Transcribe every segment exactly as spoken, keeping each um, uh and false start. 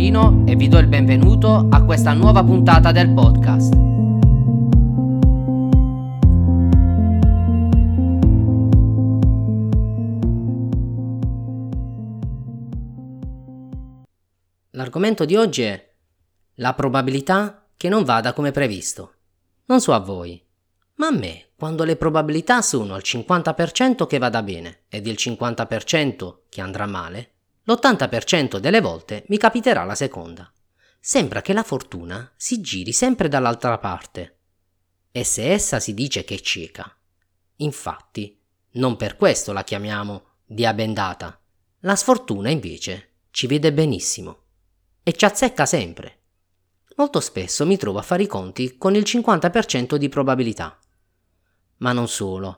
Torino e vi do il benvenuto a questa nuova puntata del podcast. L'argomento di oggi è la probabilità che non vada come previsto. Non so a voi, ma a me, quando le probabilità sono al cinquanta per cento che vada bene ed il cinquanta per cento che andrà male, l'ottanta per cento delle volte mi capiterà la seconda. Sembra che la fortuna si giri sempre dall'altra parte. E se essa si dice che è cieca, infatti, non per questo la chiamiamo diabendata. La sfortuna, invece, ci vede benissimo e ci azzecca sempre. Molto spesso mi trovo a fare i conti con il cinquanta per cento di probabilità. Ma non solo.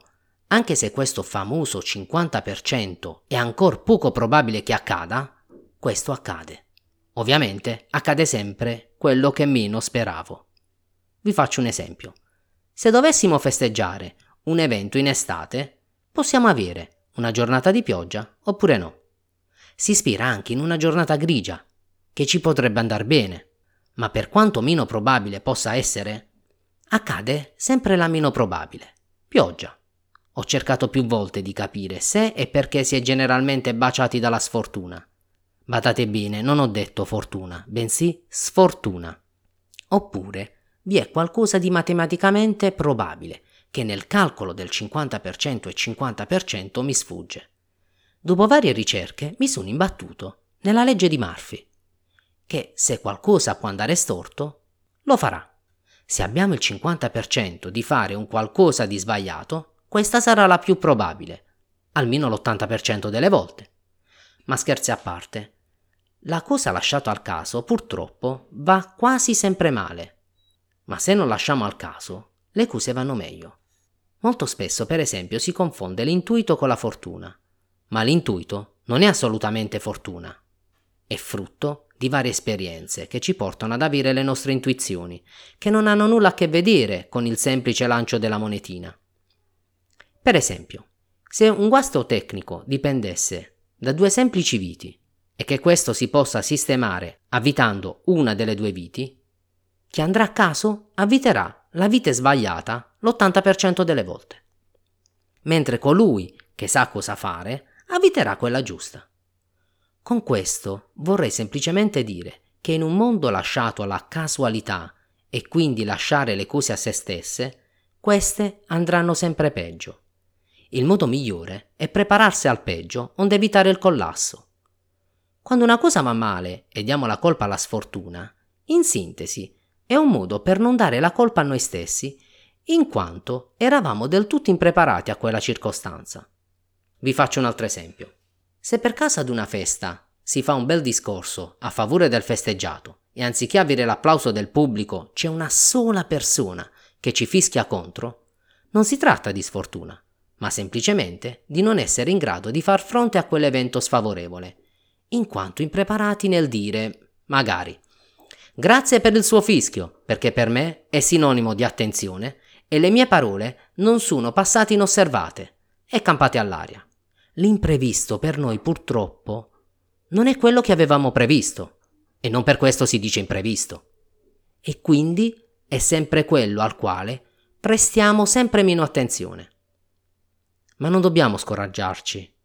Anche se questo famoso cinquanta per cento è ancor poco probabile che accada, questo accade. Ovviamente accade sempre quello che meno speravo. Vi faccio un esempio. Se dovessimo festeggiare un evento in estate, possiamo avere una giornata di pioggia oppure no. Si ispira anche in una giornata grigia, che ci potrebbe andar bene, ma per quanto meno probabile possa essere, accade sempre la meno probabile, pioggia. Ho cercato più volte di capire se e perché si è generalmente baciati dalla sfortuna. Badate bene, non ho detto fortuna, bensì sfortuna. Oppure vi è qualcosa di matematicamente probabile che nel calcolo del cinquanta per cento e cinquanta per cento mi sfugge. Dopo varie ricerche mi sono imbattuto nella legge di Murphy, che se qualcosa può andare storto, lo farà. Se abbiamo il cinquanta per cento di fare un qualcosa di sbagliato, questa sarà la più probabile, almeno l'ottanta per cento delle volte. Ma scherzi a parte, la cosa lasciata al caso purtroppo va quasi sempre male. Ma se non lasciamo al caso, le cose vanno meglio. Molto spesso, per esempio, si confonde l'intuito con la fortuna, ma l'intuito non è assolutamente fortuna. È frutto di varie esperienze che ci portano ad avere le nostre intuizioni, che non hanno nulla a che vedere con il semplice lancio della monetina. Per esempio, se un guasto tecnico dipendesse da due semplici viti e che questo si possa sistemare avvitando una delle due viti, chi andrà a caso avviterà la vite sbagliata l'ottanta per cento delle volte, mentre colui che sa cosa fare avviterà quella giusta. Con questo vorrei semplicemente dire che in un mondo lasciato alla casualità e quindi lasciare le cose a se stesse, queste andranno sempre peggio. Il modo migliore è prepararsi al peggio onde evitare il collasso. Quando una cosa va male e diamo la colpa alla sfortuna, in sintesi è un modo per non dare la colpa a noi stessi, in quanto eravamo del tutto impreparati a quella circostanza. Vi faccio un altro esempio. Se per caso ad una festa si fa un bel discorso a favore del festeggiato e anziché avere l'applauso del pubblico c'è una sola persona che ci fischia contro, non si tratta di sfortuna, ma semplicemente di non essere in grado di far fronte a quell'evento sfavorevole, in quanto impreparati nel dire, magari, grazie per il suo fischio, perché per me è sinonimo di attenzione e le mie parole non sono passate inosservate e campate all'aria. L'imprevisto per noi purtroppo non è quello che avevamo previsto e non per questo si dice imprevisto. E quindi è sempre quello al quale prestiamo sempre meno attenzione. Ma non dobbiamo scoraggiarci,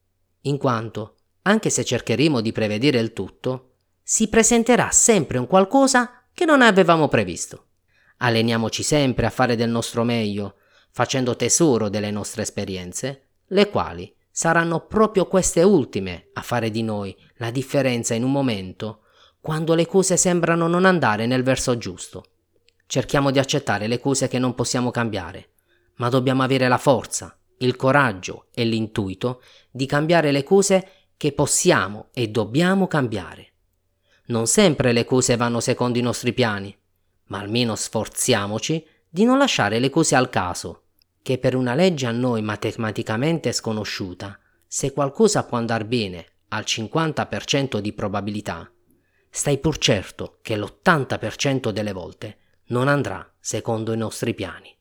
in quanto, anche se cercheremo di prevedere il tutto, si presenterà sempre un qualcosa che non avevamo previsto. Alleniamoci sempre a fare del nostro meglio, facendo tesoro delle nostre esperienze, le quali saranno proprio queste ultime a fare di noi la differenza in un momento, quando le cose sembrano non andare nel verso giusto. Cerchiamo di accettare le cose che non possiamo cambiare, ma dobbiamo avere la forza, il coraggio e l'intuito di cambiare le cose che possiamo e dobbiamo cambiare. Non sempre le cose vanno secondo i nostri piani, ma almeno sforziamoci di non lasciare le cose al caso, che per una legge a noi matematicamente sconosciuta, se qualcosa può andar bene al cinquanta per cento di probabilità, stai pur certo che l'ottanta per cento delle volte non andrà secondo i nostri piani.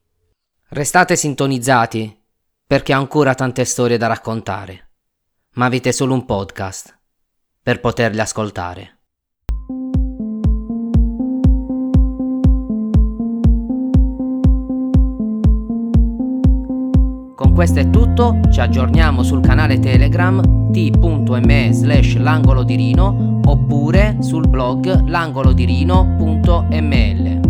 Restate sintonizzati, perché ho ancora tante storie da raccontare, ma avete solo un podcast per poterle ascoltare. Con questo è tutto, ci aggiorniamo sul canale Telegram t punto m e slash l'angolo di Rino oppure sul blog l'angolodirino punto m l.